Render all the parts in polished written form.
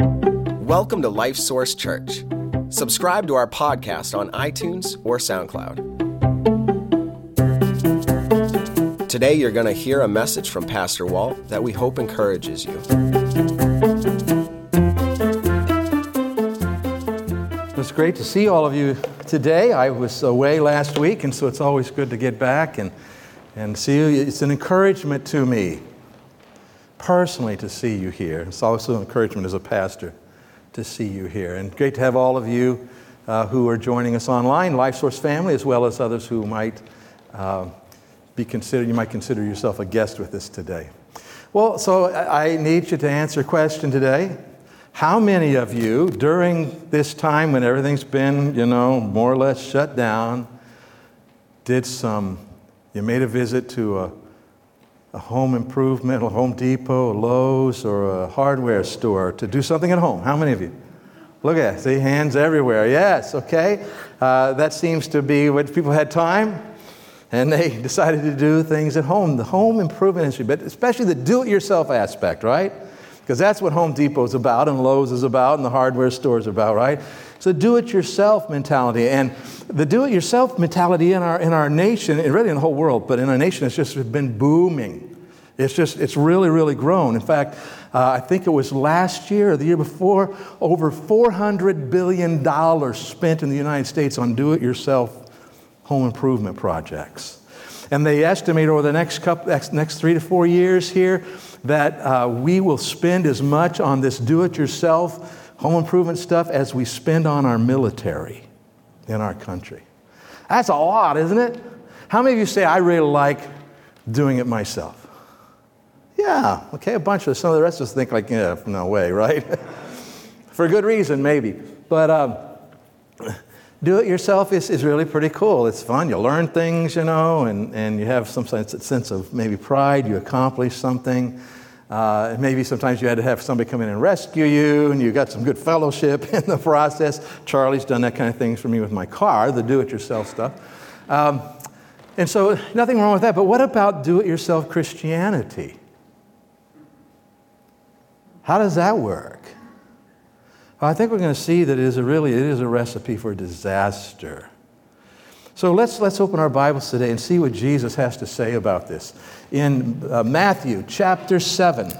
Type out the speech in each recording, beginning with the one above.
Welcome to Life Source Church. Subscribe to our podcast on iTunes or SoundCloud. Today you're going to hear a message from Pastor Walt that we hope encourages you. It's great to see all of you today. I was away last week, and so it's always good to get back and see you. It's an encouragement to me personally to see you here. It's also an encouragement as a pastor to see you here. And great to have all of you who are joining us online, Life Source family, as well as others who might you might consider yourself a guest with us today. Well, so I need you to answer a question today. How many of you, during this time when everything's been, more or less shut down, you made a visit to a home improvement, a Home Depot, a Lowe's, or a hardware store to do something at home? How many of you? Look at it. See, hands everywhere. Yes, okay. That seems to be what people had time, and they decided to do things at home. The home improvement industry, but especially the do-it-yourself aspect, right? Because that's what Home Depot is about, and Lowe's is about, and the hardware store is about, right? It's a do-it-yourself mentality. And the do-it-yourself mentality in our nation, and really in the whole world, but in our nation, it's just been booming. It's really, really grown. In fact, I think it was last year or the year before, over $400 billion spent in the United States on do-it-yourself home improvement projects. And they estimate over the next 3 to 4 years here that we will spend as much on this do-it-yourself home improvement stuff as we spend on our military in our country. That's a lot, isn't it? How many of you say, I really like doing it myself? Yeah, okay, a bunch of us. Some of the rest of us think like, yeah, no way, right? For good reason, maybe. But do-it-yourself is really pretty cool. It's fun. You learn things, and you have some sense of maybe pride. You accomplish something. Maybe sometimes you had to have somebody come in and rescue you, and you got some good fellowship in the process. Charlie's done that kind of things for me with my car, the do-it-yourself stuff. And so nothing wrong with that. But what about do-it-yourself Christianity? How does that work? Well, I think we're going to see that it is a recipe for disaster. So let's open our Bibles today and see what Jesus has to say about this. In Matthew chapter 7.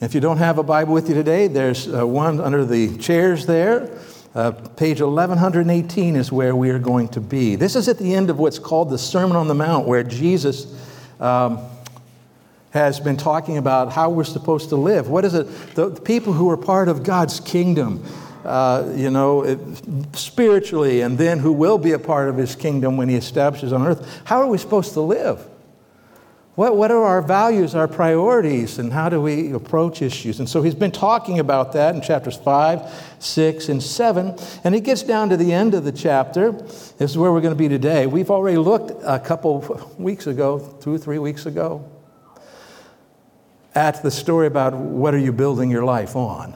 If you don't have a Bible with you today, there's one under the chairs there. Page 1118 is where we are going to be. This is at the end of what's called the Sermon on the Mount, where Jesus has been talking about how we're supposed to live. What is it? The people who are part of God's kingdom, spiritually, and then who will be a part of his kingdom when he establishes on earth. How are we supposed to live? What are our values, our priorities, and how do we approach issues? And so he's been talking about that in chapters 5, 6, and 7. And he gets down to the end of the chapter. This is where we're going to be today. We've already looked a couple weeks ago, 2 or 3 weeks ago, at the story about what are you building your life on.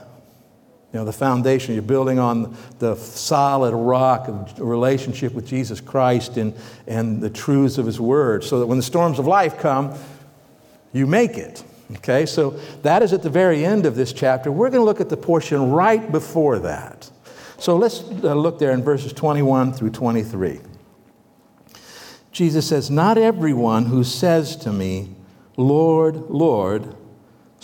The foundation, you're building on the solid rock of relationship with Jesus Christ and the truths of his word, so that when the storms of life come, you make it. Okay, so that is at the very end of this chapter. We're going to look at the portion right before that. So let's look there in verses 21 through 23. Jesus says, "Not everyone who says to me, 'Lord, Lord,'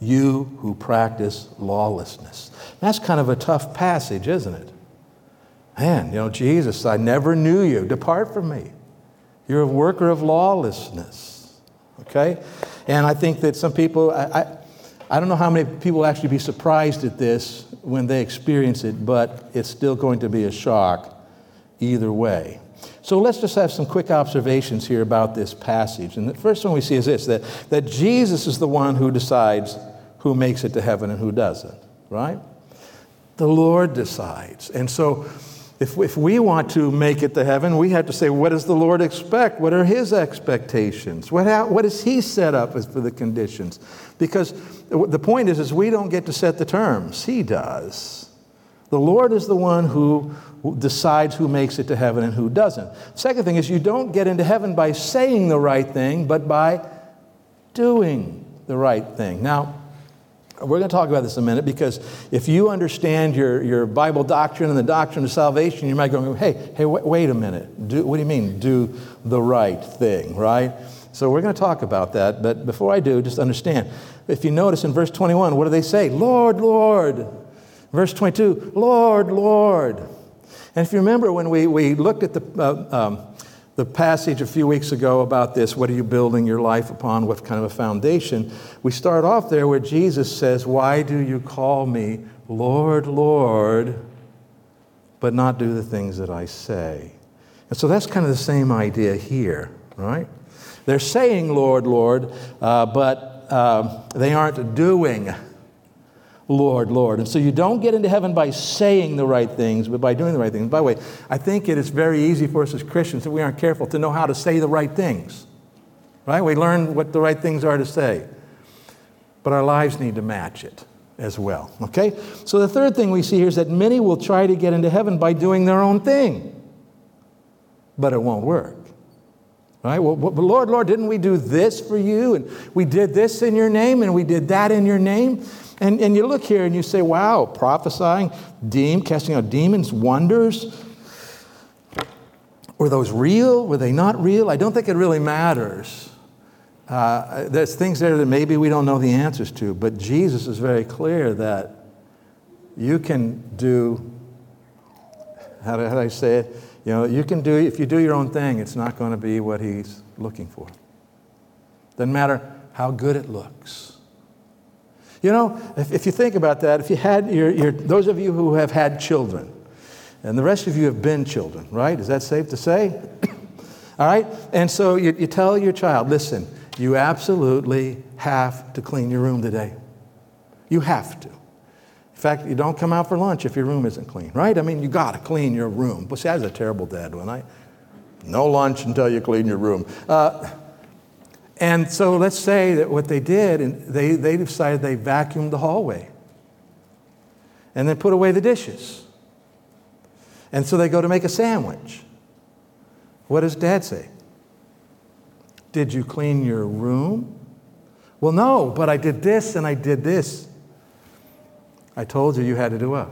you who practice lawlessness.'" That's kind of a tough passage, isn't it? Man, Jesus, I never knew you. Depart from me. You're a worker of lawlessness. Okay? And I think that some people, I don't know how many people will actually be surprised at this when they experience it, but it's still going to be a shock either way. So let's just have some quick observations here about this passage. And the first one we see is this, that Jesus is the one who decides who makes it to heaven and who doesn't, right? The Lord decides. And so if we want to make it to heaven, we have to say, what does the Lord expect? What are his expectations? What has he set up as for the conditions? Because the point is we don't get to set the terms. He does. The Lord is the one who decides who makes it to heaven and who doesn't. Second thing is you don't get into heaven by saying the right thing, but by doing the right thing. Now, we're going to talk about this in a minute, because if you understand your Bible doctrine and the doctrine of salvation, you might go, hey, wait a minute. What do you mean, do the right thing, right? So we're going to talk about that. But before I do, just understand. If you notice in verse 21, what do they say? Lord, Lord. Verse 22, Lord, Lord. And if you remember when we looked at the passage a few weeks ago about this, what are you building your life upon? What kind of a foundation? We start off there where Jesus says, why do you call me Lord, Lord, but not do the things that I say? And so that's kind of the same idea here, right? They're saying Lord, Lord, but they aren't doing Lord, Lord. And so you don't get into heaven by saying the right things, but by doing the right things. By the way, I think it is very easy for us as Christians, if we aren't careful, to know how to say the right things, right? We learn what the right things are to say, but our lives need to match it as well, okay? So the third thing we see here is that many will try to get into heaven by doing their own thing, but it won't work. Right? Well, Lord, Lord, didn't we do this for you? And we did this in your name, and we did that in your name. And you look here and you say, wow, prophesying, casting out demons, wonders. Were those real? Were they not real? I don't think it really matters. There's things there that maybe we don't know the answers to, but Jesus is very clear that you can do, how do I say it? You know, you can do, if you do your own thing, it's not going to be what he's looking for. Doesn't matter how good it looks. You know, if you think about that, if you had those of you who have had children, and the rest of you have been children, right? Is that safe to say? All right? And so you tell your child, listen, you absolutely have to clean your room today. You have to. In fact, you don't come out for lunch if your room isn't clean, right? I mean, you got to clean your room. But see, I was a terrible dad, wasn't I? No lunch until you clean your room. And so let's say that what they did, and they decided they vacuumed the hallway and then put away the dishes. And so they go to make a sandwich. What does Dad say? Did you clean your room? Well, no, but I did this and I did this. I told you you had to do what?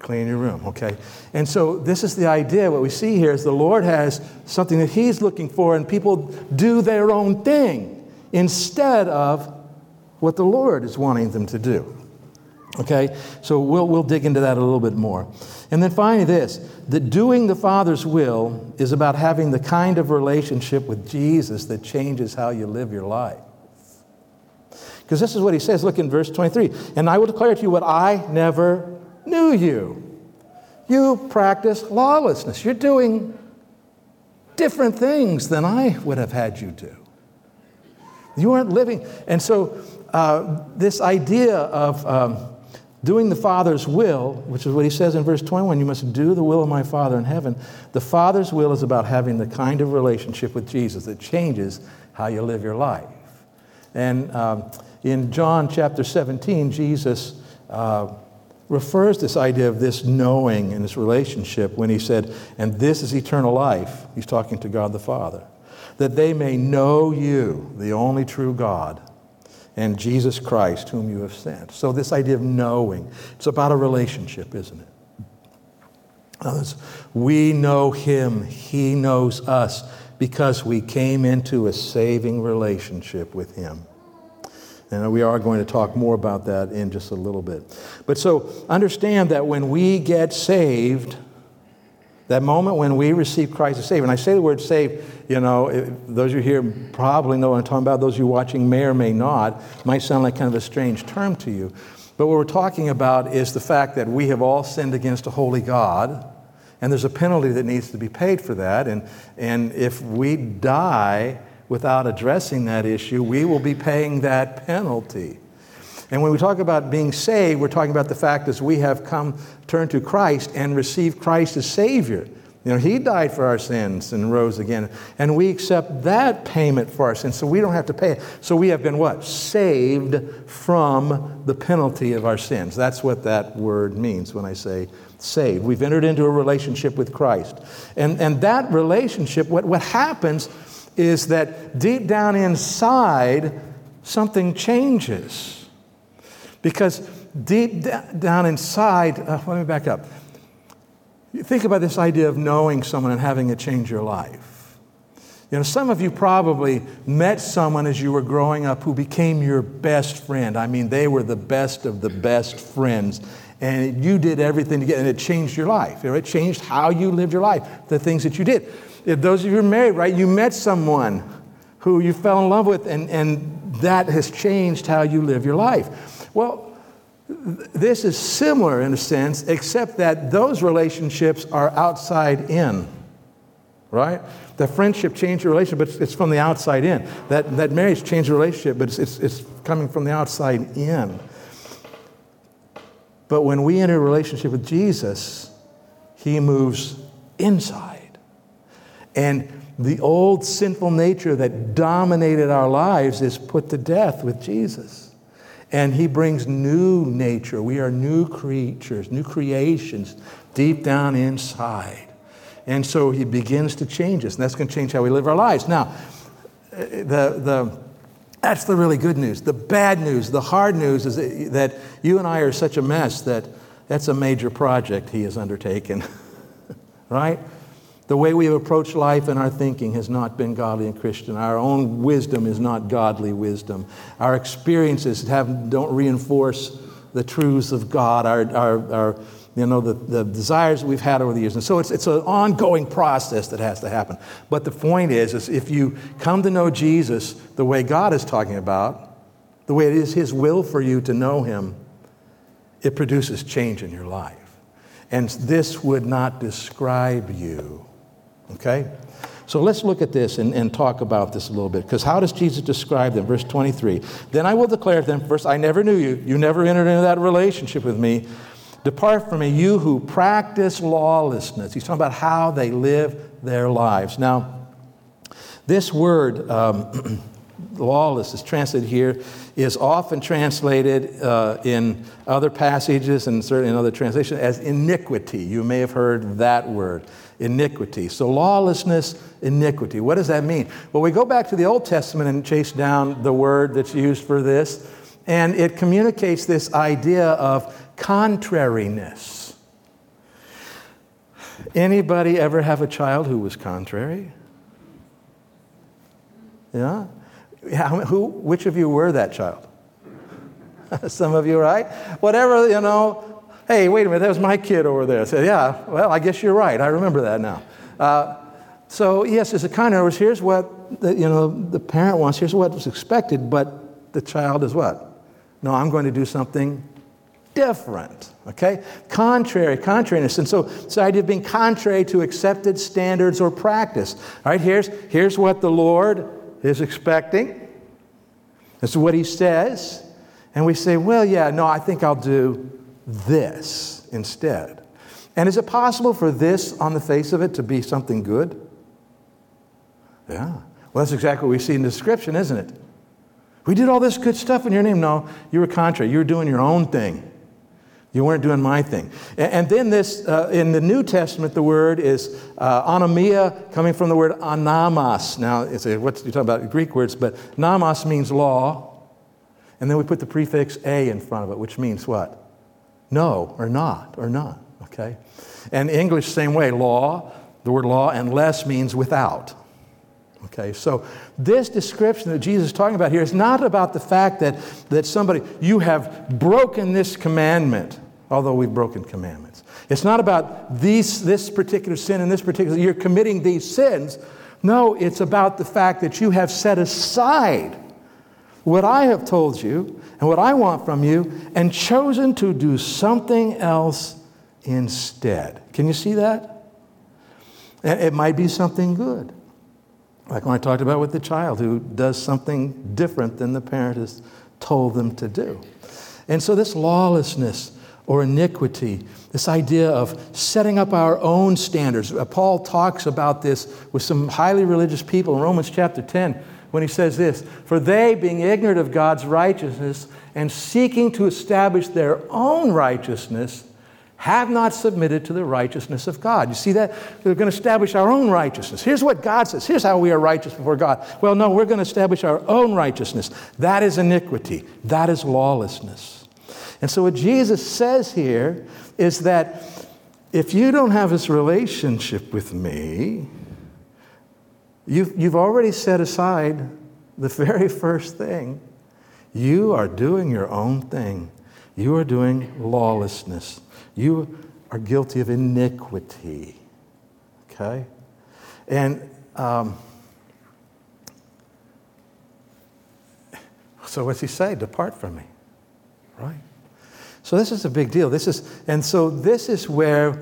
Clean your room, okay? And so this is the idea. What we see here is the Lord has something that he's looking for, and people do their own thing instead of what the Lord is wanting them to do, okay? So we'll dig into that a little bit more. And then finally this, that doing the Father's will is about having the kind of relationship with Jesus that changes how you live your life. Because this is what he says. Look in verse 23. And I will declare to you what I never knew you. You practice lawlessness. You're doing different things than I would have had you do. You aren't living. And so this idea of doing the Father's will, which is what he says in verse 21, you must do the will of my Father in heaven. The Father's will is about having the kind of relationship with Jesus that changes how you live your life. And in John chapter 17, Jesus refers this idea of this knowing and this relationship when he said, and this is eternal life, he's talking to God the Father, that they may know you, the only true God, and Jesus Christ, whom you have sent. So this idea of knowing, it's about a relationship, isn't it? We know him, he knows us, because we came into a saving relationship with him. And we are going to talk more about that in just a little bit. But so understand that when we get saved, that moment when we receive Christ as Savior, and I say the word saved, you know, those of you here probably know what I'm talking about. Those of you watching may or may not. It might sound like kind of a strange term to you. But what we're talking about is the fact that we have all sinned against a holy God, and there's a penalty that needs to be paid for that. And if we die without addressing that issue, we will be paying that penalty. And when we talk about being saved, we're talking about the fact that we have come, turned to Christ and received Christ as Savior. You know, He died for our sins and rose again. And we accept that payment for our sins, so we don't have to pay it. So we have been what? Saved from the penalty of our sins. That's what that word means when I say saved. We've entered into a relationship with Christ. And that relationship, what happens is that deep down inside, something changes. Because deep down inside, let me back up. Think about this idea of knowing someone and having it change your life. You know, some of you probably met someone as you were growing up who became your best friend. I mean, they were the best of the best friends. And you did everything together, and it changed your life. You know, it changed how you lived your life, the things that you did. If those of you are married, right, you met someone who you fell in love with, and that has changed how you live your life. Well, this is similar in a sense, except that those relationships are outside in, right? The friendship changed the relationship, but it's from the outside in. That marriage changed the relationship, but it's coming from the outside in. But when we enter a relationship with Jesus, He moves inside. And the old sinful nature that dominated our lives is put to death with Jesus. And He brings new nature. We are new creatures, new creations deep down inside. And so He begins to change us. And that's going to change how we live our lives. Now, that's the really good news. The bad news, the hard news is that you and I are such a mess that that's a major project He has undertaken, right? The way we have approached life and our thinking has not been godly and Christian. Our own wisdom is not godly wisdom. Our experiences don't reinforce the truths of God. Our you know, the desires we've had over the years. And so it's an ongoing process that has to happen. But the point is if you come to know Jesus the way God is talking about, the way it is His will for you to know Him, it produces change in your life. And this would not describe you. Okay? So let's look at this and talk about this a little bit. Because how does Jesus describe them? Verse 23. Then I will declare to them, first, I never knew you. You never entered into that relationship with me. Depart from me, you who practice lawlessness. He's talking about how they live their lives. Now, this word, lawless, is translated here, is often translated in other passages and certainly in other translations as iniquity. You may have heard that word, iniquity. So lawlessness, iniquity. What does that mean? Well, we go back to the Old Testament and chase down the word that's used for this, and it communicates this idea of contrariness. Anybody ever have a child who was contrary? Yeah? Which of you were that child? Some of you, right? Whatever, you know, hey, wait a minute, that was my kid over there. I said, yeah, well, I guess you're right. I remember that now. So, yes, there's a contrary. Here's what, the parent wants. Here's what was expected, but the child is what? No, I'm going to do something different, okay? Contrariness. And so it's the idea of being contrary to accepted standards or practice. All right, here's what the Lord is expecting. That's what He says. And we say, well, yeah, no, I think I'll do this instead. And is it possible for this, on the face of it, to be something good? Yeah. Well, that's exactly what we see in the description, isn't it? We did all this good stuff in your name. No, you were contrary. You were doing your own thing. You weren't doing my thing. And then this, in the New Testament, the word is anomia, coming from the word anamos. Now, you're talking about Greek words, but nomos means law. And then we put the prefix a in front of it, which means what? No, or not, okay? And English, same way, law, the word law, and less means without. Okay, so this description that Jesus is talking about here is not about the fact that somebody, you have broken this commandment, although we've broken commandments. It's not about this particular sin and this particular, you're committing these sins. No, it's about the fact that you have set aside what I have told you and what I want from you and chosen to do something else instead. Can you see that? It might be something good. Like when I talked about with the child who does something different than the parent has told them to do. And so this lawlessness or iniquity, this idea of setting up our own standards. Paul talks about this with some highly religious people in Romans chapter 10 when he says this, "For they, being ignorant of God's righteousness and seeking to establish their own righteousness, have not submitted to the righteousness of God." You see that? We're going to establish our own righteousness. Here's what God says. Here's how we are righteous before God. Well, no, we're going to establish our own righteousness. That is iniquity. That is lawlessness. And so what Jesus says here is that if you don't have this relationship with me, you've already set aside the very first thing. You are doing your own thing. You are doing lawlessness. You are guilty of iniquity, okay? And so what's he say? Depart from me, right? So this is a big deal. This is where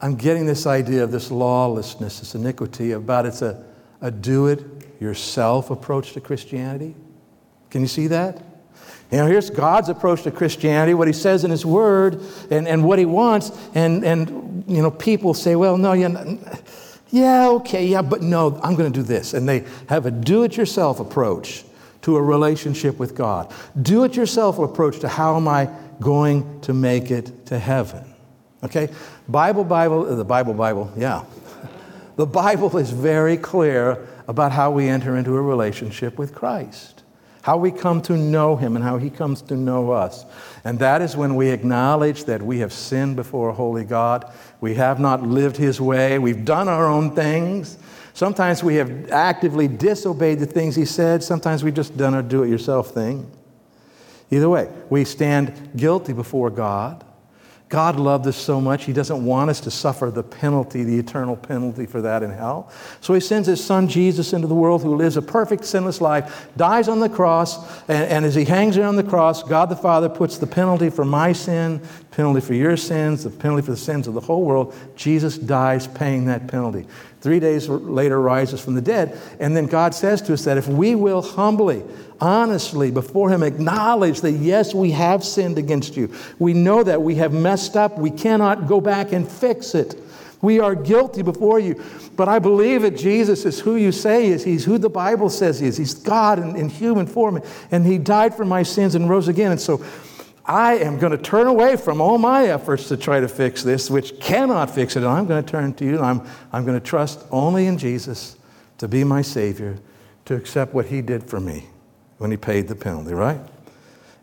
I'm getting this idea of this lawlessness, this iniquity, about it's a do-it-yourself approach to Christianity. Can you see that? You know, here's God's approach to Christianity, what he says in his word and what he wants. And you know, people say, well, no, but no, I'm going to do this. And they have a do-it-yourself approach to a relationship with God. Do-it-yourself approach to how am I going to make it to heaven? Okay? The Bible. The Bible is very clear about how we enter into a relationship with Christ. How we come to know him and how he comes to know us. And that is when we acknowledge that we have sinned before a holy God. We have not lived his way. We've done our own things. Sometimes we have actively disobeyed the things he said. Sometimes we've just done a do-it-yourself thing. Either way, we stand guilty before God. God loved us so much, he doesn't want us to suffer the penalty, the eternal penalty for that in hell. So he sends his son Jesus into the world, who lives a perfect, sinless life, dies on the cross, and as he hangs there on the cross, God the Father puts the penalty for my sin, penalty for your sins, the penalty for the sins of the whole world. Jesus dies paying that penalty. 3 days later rises from the dead, and then God says to us that if we will humbly, honestly, before him, acknowledge that, yes, we have sinned against you. We know that we have messed up. We cannot go back and fix it. We are guilty before you. But I believe that Jesus is who you say he is. He's who the Bible says he is. He's God in human form, and he died for my sins and rose again. And so I am going to turn away from all my efforts to try to fix this, which cannot fix it. And I'm going to turn to you, and I'm going to trust only in Jesus to be my Savior, to accept what he did for me when he paid the penalty, right?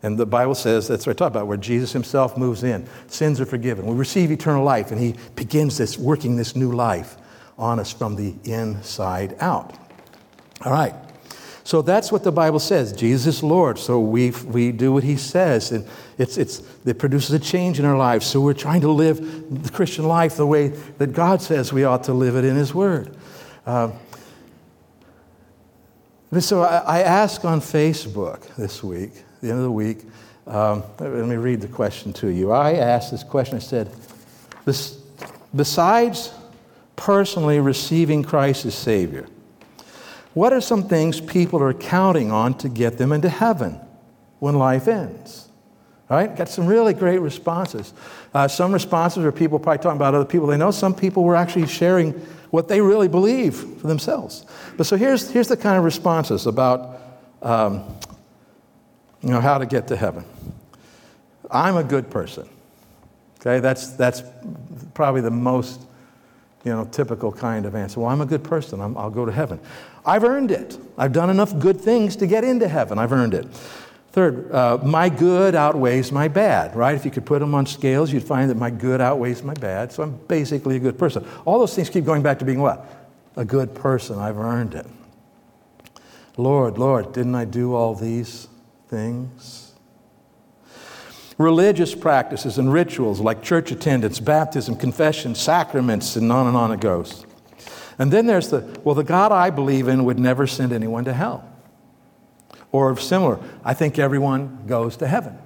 And the Bible says, that's what I talk about, where Jesus himself moves in. Sins are forgiven. We receive eternal life, and he begins this, working this new life on us from the inside out. All right. So that's what the Bible says. Jesus is Lord, so we do what he says, and it produces a change in our lives. So we're trying to live the Christian life the way that God says we ought to live it in his word. So I asked on Facebook this week, the end of the week, let me read the question to you. I asked this question. I said, besides personally receiving Christ as Savior, what are some things people are counting on to get them into heaven when life ends? All right, got some really great responses. Some responses are people probably talking about other people they know. Some people were actually sharing what they really believe for themselves. But so here's the kind of responses about how to get to heaven. I'm a good person. Okay, that's probably the most typical kind of answer. Well, I'm a good person. I'll go to heaven. I've earned it. I've done enough good things to get into heaven. I've earned it. Third, my good outweighs my bad, right? If you could put them on scales, you'd find that my good outweighs my bad. So I'm basically a good person. All those things keep going back to being what? A good person. I've earned it. Lord, didn't I do all these things? Religious practices and rituals like church attendance, baptism, confession, sacraments, and on it goes. And then there's the God I believe in would never send anyone to hell. Or similar, I think everyone goes to heaven.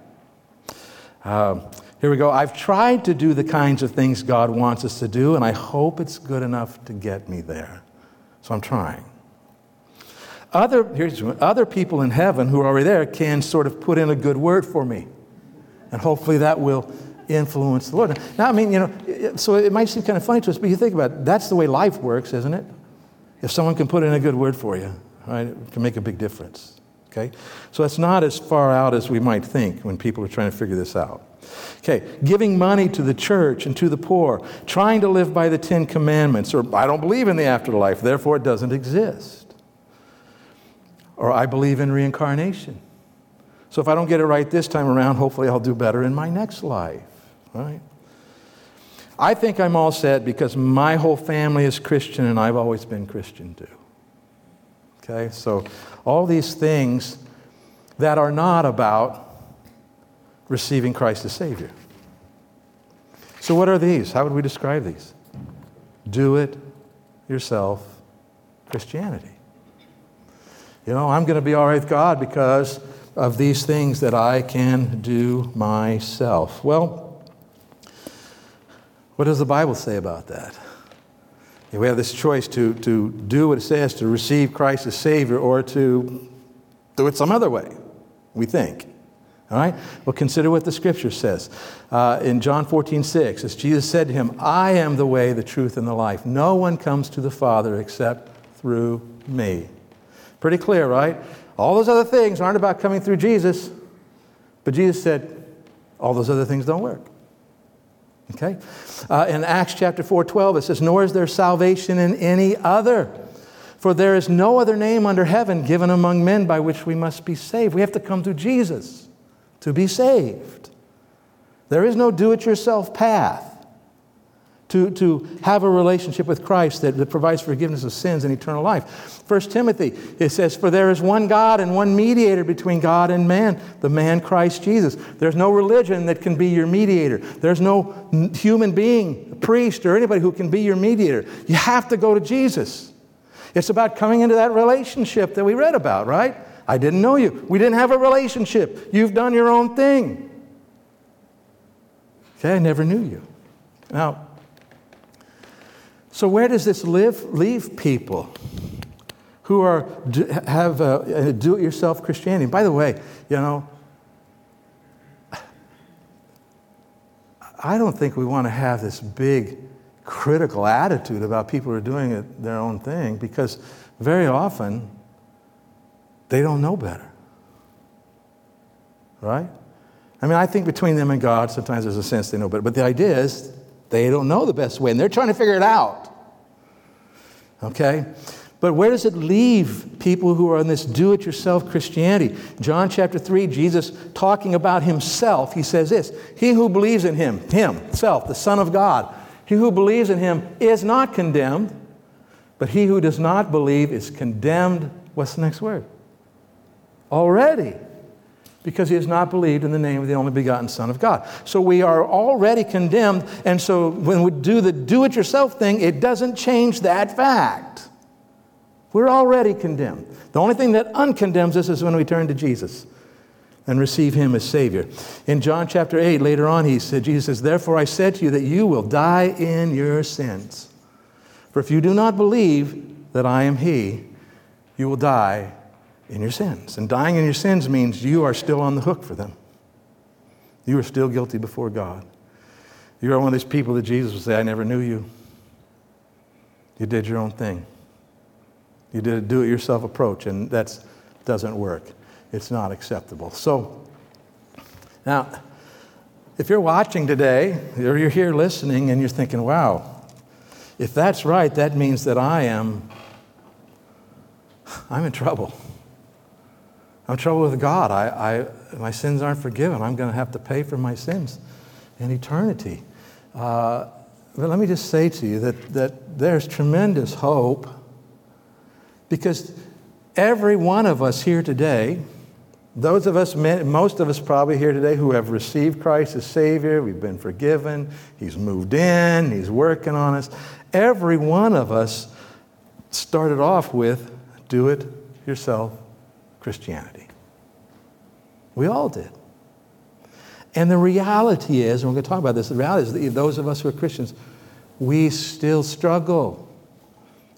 Here we go. I've tried to do the kinds of things God wants us to do, and I hope it's good enough to get me there. So I'm trying. Other people in heaven who are already there can sort of put in a good word for me. And hopefully that will influence the Lord. Now, I mean, you know, so it might seem kind of funny to us, but you think about it. That's the way life works, isn't it? If someone can put in a good word for you, right, it can make a big difference. Okay, so that's not as far out as we might think when people are trying to figure this out. Okay, giving money to the church and to the poor, trying to live by the Ten Commandments, or I don't believe in the afterlife, therefore it doesn't exist. Or I believe in reincarnation. So if I don't get it right this time around, hopefully I'll do better in my next life, right? I think I'm all set because my whole family is Christian and I've always been Christian too. Okay, so all these things that are not about receiving Christ as Savior. So what are these? How would we describe these? Do it yourself Christianity. You know, I'm going to be all right with God because of these things that I can do myself. Well, what does the Bible say about that? We have this choice to do what it says, to receive Christ as Savior, or to do it some other way, we think. All right? Well, consider what the Scripture says. In John 14:6, as Jesus said to him, I am the way, the truth, and the life. No one comes to the Father except through me. Pretty clear, right? All those other things aren't about coming through Jesus. But Jesus said, all those other things don't work. Okay? In Acts chapter 4:12, it says, nor is there salvation in any other, for there is no other name under heaven given among men by which we must be saved. We have to come to Jesus to be saved. There is no do-it-yourself path to have a relationship with Christ that provides forgiveness of sins and eternal life. 1 Timothy, it says, for there is one God and one mediator between God and man, the man Christ Jesus. There's no religion that can be your mediator. There's no human being, priest, or anybody who can be your mediator. You have to go to Jesus. It's about coming into that relationship that we read about, right? I didn't know you. We didn't have a relationship. You've done your own thing. Okay, I never knew you. Now, so where does this leave people who have a do-it-yourself Christianity? By the way, you know, I don't think we want to have this big critical attitude about people who are doing it their own thing, because very often they don't know better, right? I mean, I think between them and God, sometimes there's a sense they know better, but the idea is they don't know the best way, and they're trying to figure it out. Okay? But where does it leave people who are in this do-it-yourself Christianity? John chapter 3, Jesus talking about himself, he says this, he who believes in him, himself, the Son of God, he who believes in him is not condemned, but he who does not believe is condemned, what's the next word? Already. Because he has not believed in the name of the only begotten Son of God. So we are already condemned, and so when we do the do-it-yourself thing, it doesn't change that fact. We're already condemned. The only thing that uncondemns us is when we turn to Jesus and receive him as Savior. In John chapter 8, later on, he said, Jesus says, therefore I said to you that you will die in your sins. For if you do not believe that I am he, you will die in your sins. And dying in your sins means you are still on the hook for them. You are still guilty before God. You are one of these people that Jesus would say, I never knew you. You did your own thing. You did a do-it-yourself approach, and that doesn't work. It's not acceptable. So, now, if you're watching today, or you're here listening, and you're thinking, wow, if that's right, that means that I'm in trouble. I'm in trouble with God. My sins aren't forgiven. I'm going to have to pay for my sins in eternity. But let me just say to you that there's tremendous hope, because every one of us here today, those of us, most of us probably here today who have received Christ as Savior, we've been forgiven, he's moved in, he's working on us. Every one of us started off with do it yourself Christianity. We all did. And the reality is, and we're going to talk about this, the reality is that those of us who are Christians, we still struggle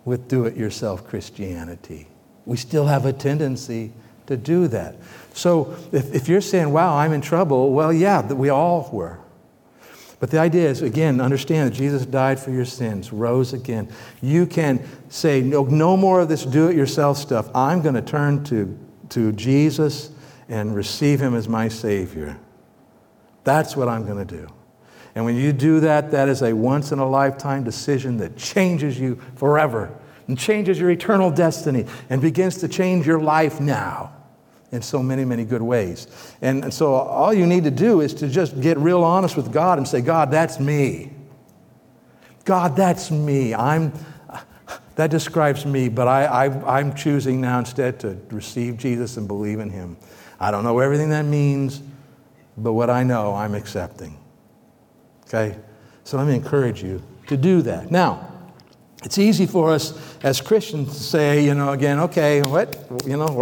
with do-it-yourself Christianity. We still have a tendency to do that. So if you're saying, wow, I'm in trouble, well, yeah, we all were. But the idea is, again, understand that Jesus died for your sins, rose again. You can say, no more of this do-it-yourself stuff. I'm going to turn to Jesus and receive him as my Savior. That's what I'm going to do. And when you do that, that is a once-in-a-lifetime decision that changes you forever and changes your eternal destiny and begins to change your life now in so many, many good ways. And so all you need to do is to just get real honest with God and say, God, that's me. God, that's me. That describes me, but I'm choosing now instead to receive Jesus and believe in him. I don't know everything that means, but what I know, I'm accepting. Okay? So let me encourage you to do that. Now, it's easy for us as Christians to say, we're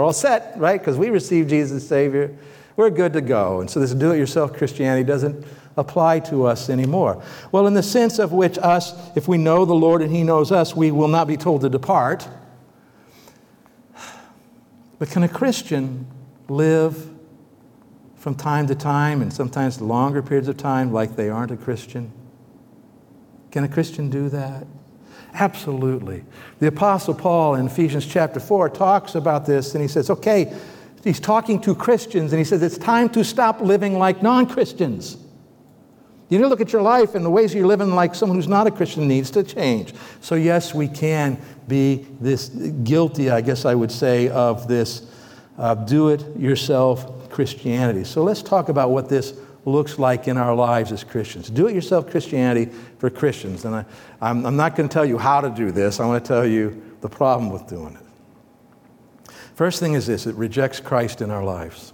all set, right? Because we received Jesus as Savior. We're good to go. And so this do-it-yourself Christianity doesn't apply to us anymore. Well, in the sense of which us, if we know the Lord and he knows us, we will not be told to depart. But can a Christian live from time to time and sometimes longer periods of time like they aren't a Christian? Can a Christian do that? Absolutely. The Apostle Paul in Ephesians chapter 4 talks about this, and he says, okay, he's talking to Christians, and he says, it's time to stop living like non-Christians. You need to look at your life, and the ways you're living like someone who's not a Christian needs to change. So yes, we can be guilty of this do-it-yourself Christianity. So let's talk about what this looks like in our lives as Christians. Do-it-yourself Christianity for Christians. And I'm not going to tell you how to do this. I want to tell you the problem with doing it. First thing is this: it rejects Christ in our lives.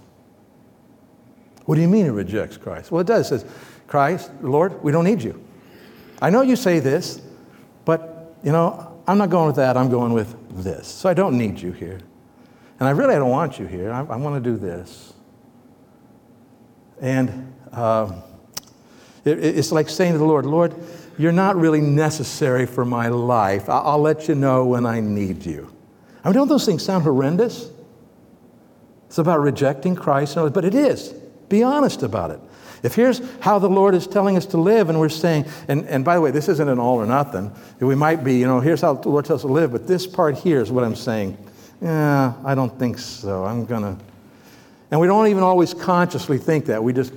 What do you mean it rejects Christ? Well, it does. It says, Christ, Lord, we don't need you. I know you say this, but, I'm not going with that. I'm going with this. So I don't need you here. And I don't want you here. I want to do this. And it's like saying to the Lord, Lord, you're not really necessary for my life. I'll let you know when I need you. I mean, don't those things sound horrendous? It's about rejecting Christ, but it is. Be honest about it. If here's how the Lord is telling us to live, and we're saying, and by the way, this isn't an all or nothing. We might be, here's how the Lord tells us to live, but this part here is what I'm saying. Yeah, I don't think so. I'm going to. And we don't even always consciously think that. We just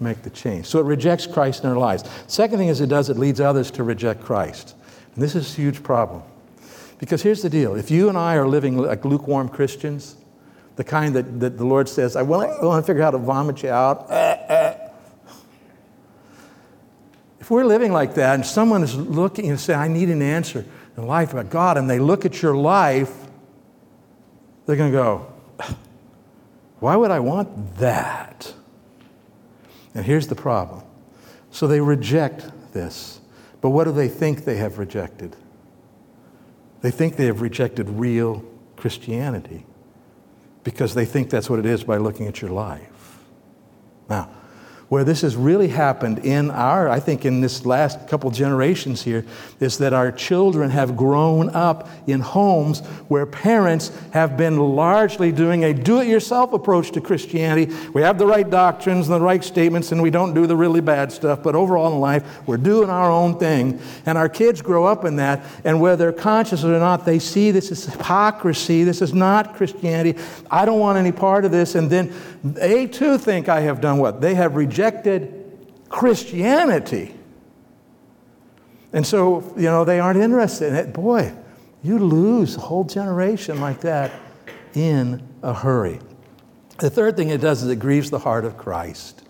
make the change. So it rejects Christ in our lives. Second thing is it leads others to reject Christ. And this is a huge problem. Because here's the deal. If you and I are living like lukewarm Christians, the kind that the Lord says, I want to figure out how to vomit you out. If we're living like that and someone is looking and saying, I need an answer in life about God, and they look at your life, they're going to go, why would I want that? And here's the problem. So they reject this. But what do they think they have rejected? They think they have rejected real Christianity because they think that's what it is by looking at your life. Now, where this has really happened in this last couple generations here, is that our children have grown up in homes where parents have been largely doing a do-it-yourself approach to Christianity. We have the right doctrines and the right statements, and we don't do the really bad stuff, but overall in life, we're doing our own thing. And our kids grow up in that, and whether they're conscious or not, they see this is hypocrisy, this is not Christianity, I don't want any part of this, and then they too think I have done what? They have rejected Christianity. And so, they aren't interested in it. Boy, you lose a whole generation like that in a hurry. The third thing it does is it grieves the heart of Christ.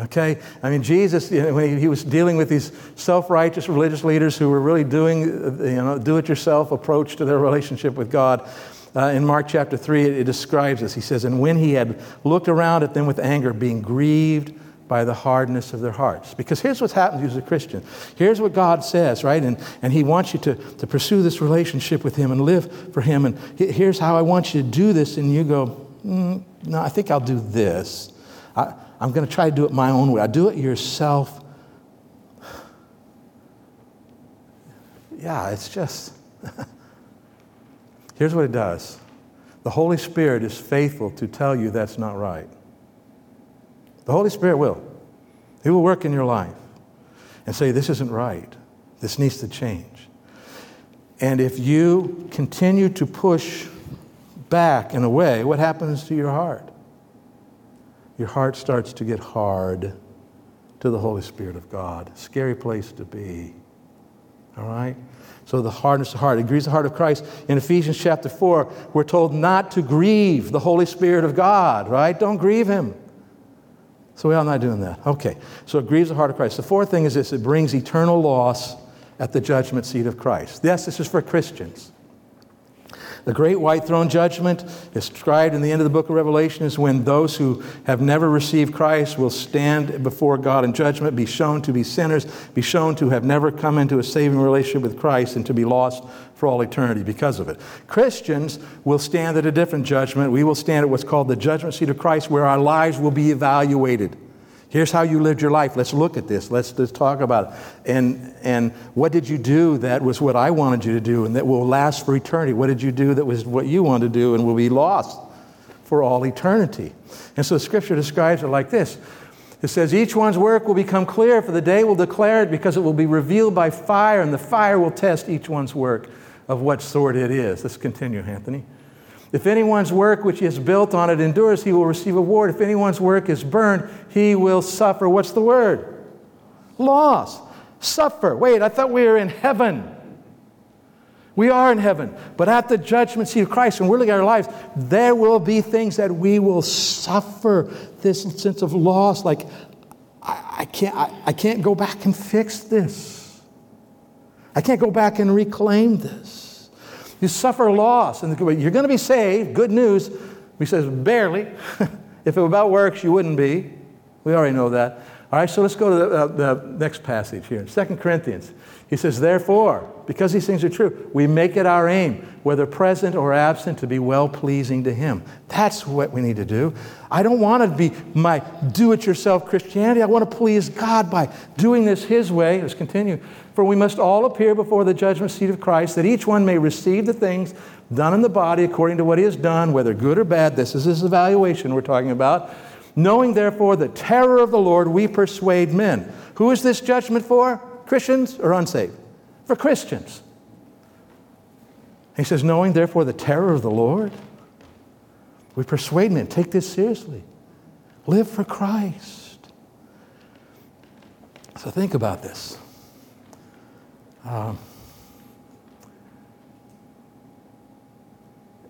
Okay? I mean, Jesus, when he was dealing with these self-righteous religious leaders who were really doing, do-it-yourself approach to their relationship with God, in Mark chapter 3, it describes this. He says, and when he had looked around at them with anger, being grieved by the hardness of their hearts. Because here's what's happened to you as a Christian. Here's what God says, right? And he wants you to pursue this relationship with him and live for him. And here's how I want you to do this. And you go, no, I think I'll do this. I'm going to try to do it my own way. I do it yourself. Yeah, it's just... Here's what it does. The Holy Spirit is faithful to tell you that's not right. The Holy Spirit will. He will work in your life and say, this isn't right. This needs to change. And if you continue to push back and away, what happens to your heart? Your heart starts to get hard to the Holy Spirit of God. Scary place to be. All right? So the hardness of heart. It grieves the heart of Christ. In Ephesians chapter 4, we're told not to grieve the Holy Spirit of God, right? Don't grieve him. So we are not doing that. Okay. So it grieves the heart of Christ. The fourth thing is this. It brings eternal loss at the judgment seat of Christ. Yes, this is for Christians. The great white throne judgment described in the end of the book of Revelation is when those who have never received Christ will stand before God in judgment, be shown to be sinners, be shown to have never come into a saving relationship with Christ and to be lost for all eternity because of it. Christians will stand at a different judgment. We will stand at what's called the judgment seat of Christ, where our lives will be evaluated. Here's how you lived your life. Let's look at this. Let's talk about it. And what did you do that was what I wanted you to do and that will last for eternity? What did you do that was what you wanted to do and will be lost for all eternity? And so the Scripture describes it like this. It says, each one's work will become clear, for the day will declare it, because it will be revealed by fire, and the fire will test each one's work of what sort it is. Let's continue, Anthony. If anyone's work which is built on it endures, he will receive a reward. If anyone's work is burned, he will suffer. What's the word? Loss. Suffer. Wait, I thought we were in heaven. We are in heaven. But at the judgment seat of Christ, when we're looking at our lives, there will be things that we will suffer. This sense of loss, like, I can't go back and fix this. I can't go back and reclaim this. You suffer loss. And you're going to be saved. Good news. He says, barely. If it were about works, you wouldn't be. We already know that. All right, so let's go to the next passage here. 2 Corinthians. He says, therefore, because these things are true, we make it our aim, whether present or absent, to be well-pleasing to him. That's what we need to do. I don't want to be my do-it-yourself Christianity. I want to please God by doing this his way. Let's continue. For we must all appear before the judgment seat of Christ, that each one may receive the things done in the body according to what he has done, whether good or bad. This is his evaluation we're talking about. Knowing, therefore, the terror of the Lord, we persuade men. Who is this judgment for? Christians or unsaved? For Christians. He says, knowing, therefore, the terror of the Lord, we persuade men. Take this seriously. Live for Christ. So think about this.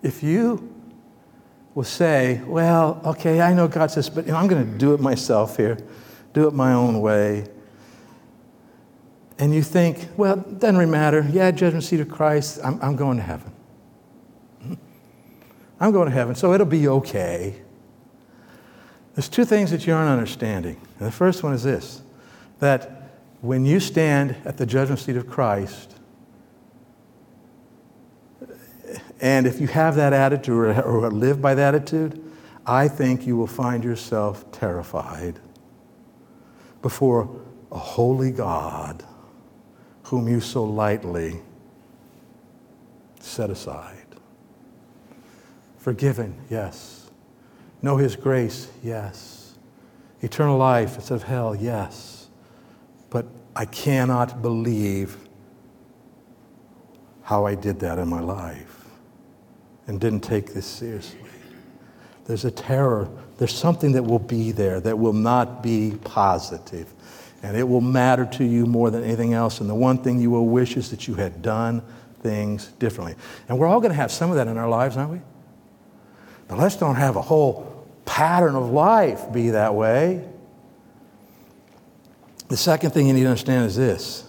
If you will say, well, okay, I know God says, but I'm going to do it myself here, do it my own way. And you think, well, it doesn't really matter. Yeah, judgment seat of Christ, I'm going to heaven. I'm going to heaven, so it'll be okay. There's two things that you aren't understanding. And the first one is this, that when you stand at the judgment seat of Christ, and if you have that attitude or live by that attitude, I think you will find yourself terrified before a holy God whom you so lightly set aside. Forgiven, yes. Know his grace, yes. Eternal life instead of hell, yes. But I cannot believe how I did that in my life and didn't take this seriously. There's a terror. There's something that will be there that will not be positive. And it will matter to you more than anything else. And the one thing you will wish is that you had done things differently. And we're all going to have some of that in our lives, aren't we? But let's don't have a whole pattern of life be that way. The second thing you need to understand is this.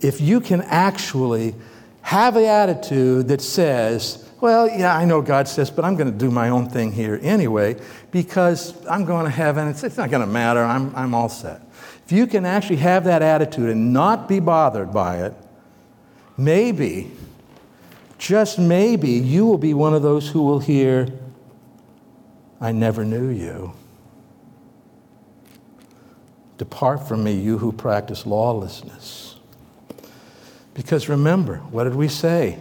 If you can actually have an attitude that says, well, yeah, I know God says, but I'm going to do my own thing here anyway, because I'm going to heaven. It's not going to matter. I'm all set. If you can actually have that attitude and not be bothered by it, maybe, just maybe, you will be one of those who will hear, I never knew you. Depart from me, you who practice lawlessness. Because remember, what did we say?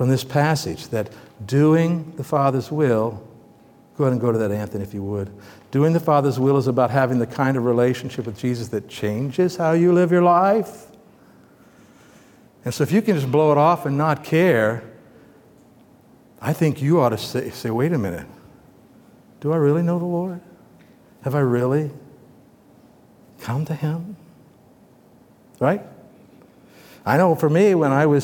from this passage, that doing the Father's will, go ahead and go to that, Anthony, if you would. Doing the Father's will is about having the kind of relationship with Jesus that changes how you live your life. And so if you can just blow it off and not care, I think you ought to say, wait a minute, do I really know the Lord? Have I really come to Him? Right? I know for me, when I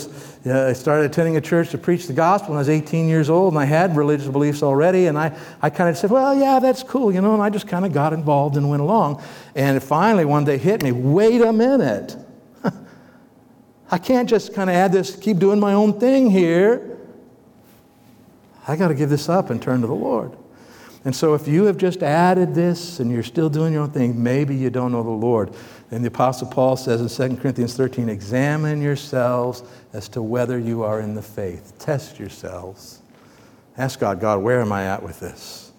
started attending a church to preach the gospel when I was 18 years old, and I had religious beliefs already, and I kind of said, well, yeah, that's cool, you know, and I just kind of got involved and went along. And it finally one day hit me, wait a minute. I can't just kind of keep doing my own thing here. I got to give this up and turn to the Lord. And so if you have just added this and you're still doing your own thing, maybe you don't know the Lord. And the Apostle Paul says in 2 Corinthians 13, examine yourselves as to whether you are in the faith. Test yourselves. Ask God, where am I at with this?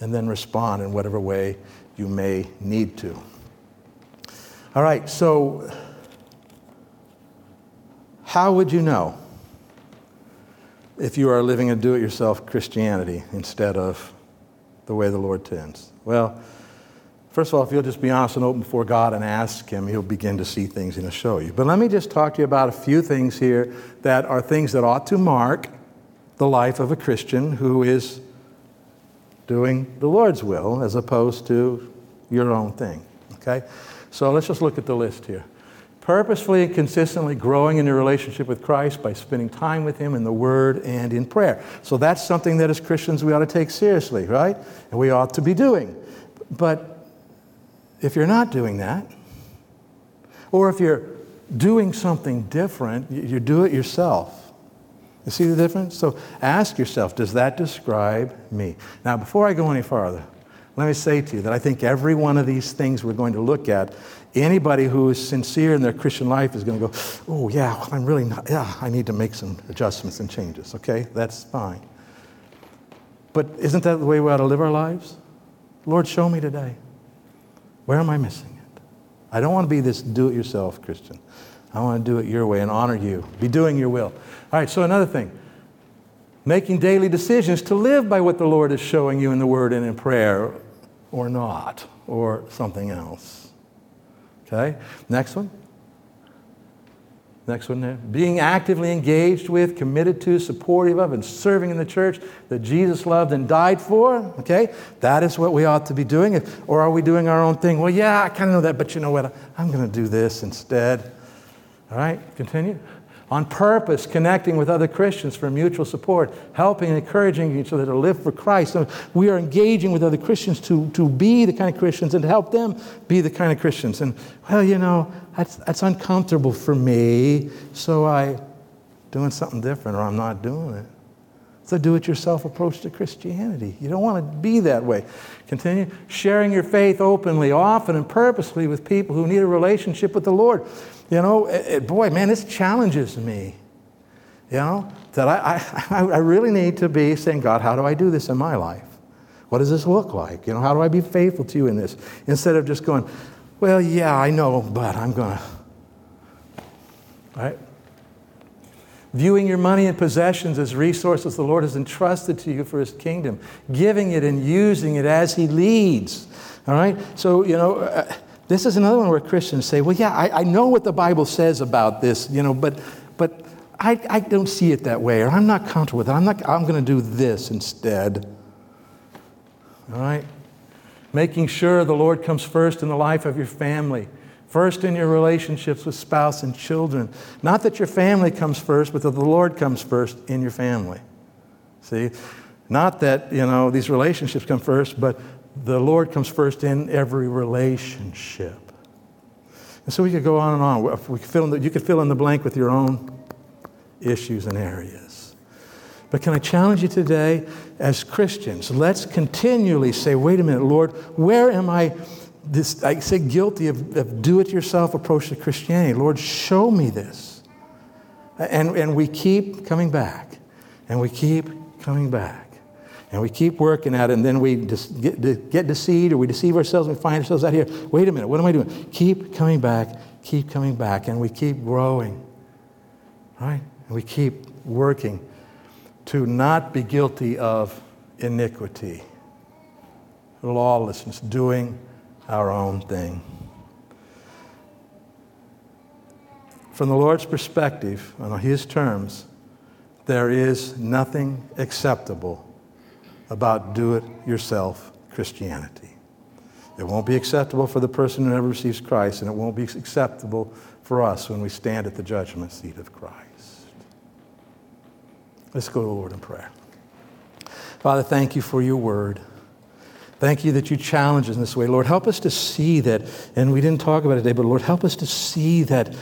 And then respond in whatever way you may need to. All right, so how would you know if you are living a do-it-yourself Christianity instead of the way the Lord tends? Well, first of all, if you'll just be honest and open before God and ask Him, He'll begin to see things and He'll show you. But let me just talk to you about a few things here that are things that ought to mark the life of a Christian who is doing the Lord's will as opposed to your own thing, okay? So let's just look at the list here. Purposefully and consistently growing in your relationship with Christ by spending time with Him in the Word and in prayer. So that's something that as Christians we ought to take seriously, right? And we ought to be doing. But if you're not doing that, or if you're doing something different, you do it yourself. You see the difference? So ask yourself, does that describe me? Now, before I go any farther, let me say to you that I think every one of these things we're going to look at, anybody who is sincere in their Christian life is going to go, oh yeah, I'm really not, yeah, I need to make some adjustments and changes, okay? That's fine. But isn't that the way we ought to live our lives? Lord, show me today. Where am I missing it? I don't want to be this do-it-yourself Christian. I want to do it your way and honor you. Be doing your will. All right, so another thing. Making daily decisions to live by what the Lord is showing you in the Word and in prayer, or not, or something else. Okay, next one. Next one there. Being actively engaged with, committed to, supportive of, and serving in the church that Jesus loved and died for. Okay, that is what we ought to be doing. Or are we doing our own thing? Well, yeah, I kind of know that, but you know what? I'm going to do this instead. All right, continue. On purpose, connecting with other Christians for mutual support, helping and encouraging each other to live for Christ. So we are engaging with other Christians to be the kind of Christians and to help them be the kind of Christians. And, well, you know, that's uncomfortable for me, so I'm doing something different or I'm not doing it. It's a do-it-yourself approach to Christianity. You don't want to be that way. Continue. Sharing your faith openly, often and purposely with people who need a relationship with the Lord. You know, boy, man, this challenges me, you know, that I really need to be saying, God, how do I do this in my life? What does this look like? You know, how do I be faithful to you in this? Instead of just going, well, yeah, I know, but I'm going to, all right? Viewing your money and possessions as resources the Lord has entrusted to you for His kingdom, giving it and using it as He leads, all right? So, you know, this is another one where Christians say, well, yeah, I know what the Bible says about this, you know, but I don't see it that way, or I'm not comfortable with it. I'm going to do this instead. All right? Making sure the Lord comes first in the life of your family, first in your relationships with spouse and children. Not that your family comes first, but that the Lord comes first in your family. See? Not that, you know, these relationships come first, but the Lord comes first in every relationship. And so we could go on and on. You could fill in the blank with your own issues and areas. But can I challenge you today as Christians? Let's continually say, wait a minute, Lord, where am I guilty of do-it-yourself approach to Christianity. Lord, show me this. And we keep coming back. And we keep coming back. And we keep working at it, and then we get deceived, or we deceive ourselves, and we find ourselves out here. Wait a minute, what am I doing? Keep coming back, and we keep growing, right? And we keep working to not be guilty of iniquity, lawlessness, doing our own thing. From the Lord's perspective, on his terms, there is nothing acceptable about do-it-yourself Christianity. It won't be acceptable for the person who never receives Christ, and it won't be acceptable for us when we stand at the judgment seat of Christ. Let's go to the Lord in prayer. Father, thank you for your word. Thank you that you challenge us in this way. Lord, help us to see that, and we didn't talk about it today, but Lord, help us to see that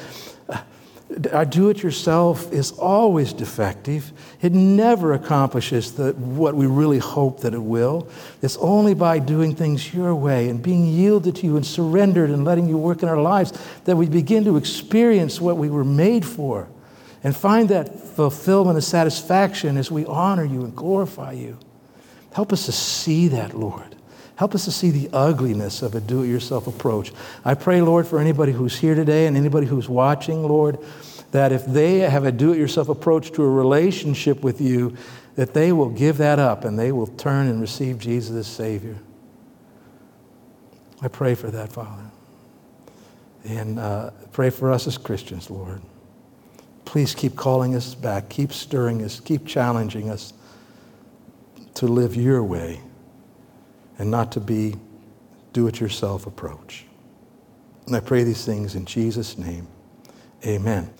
our do-it-yourself is always defective. It never accomplishes what we really hope that it will. It's only by doing things your way and being yielded to you and surrendered and letting you work in our lives that we begin to experience what we were made for and find that fulfillment and satisfaction as we honor you and glorify you. Help us to see that, Lord. Help us to see the ugliness of a do-it-yourself approach. I pray, Lord, for anybody who's here today and anybody who's watching, Lord, that if they have a do-it-yourself approach to a relationship with you, that they will give that up and they will turn and receive Jesus as Savior. I pray for that, Father. And pray for us as Christians, Lord. Please keep calling us back. Keep stirring us. Keep challenging us to live your way, and not to be do-it-yourself approach. And I pray these things in Jesus' name. Amen.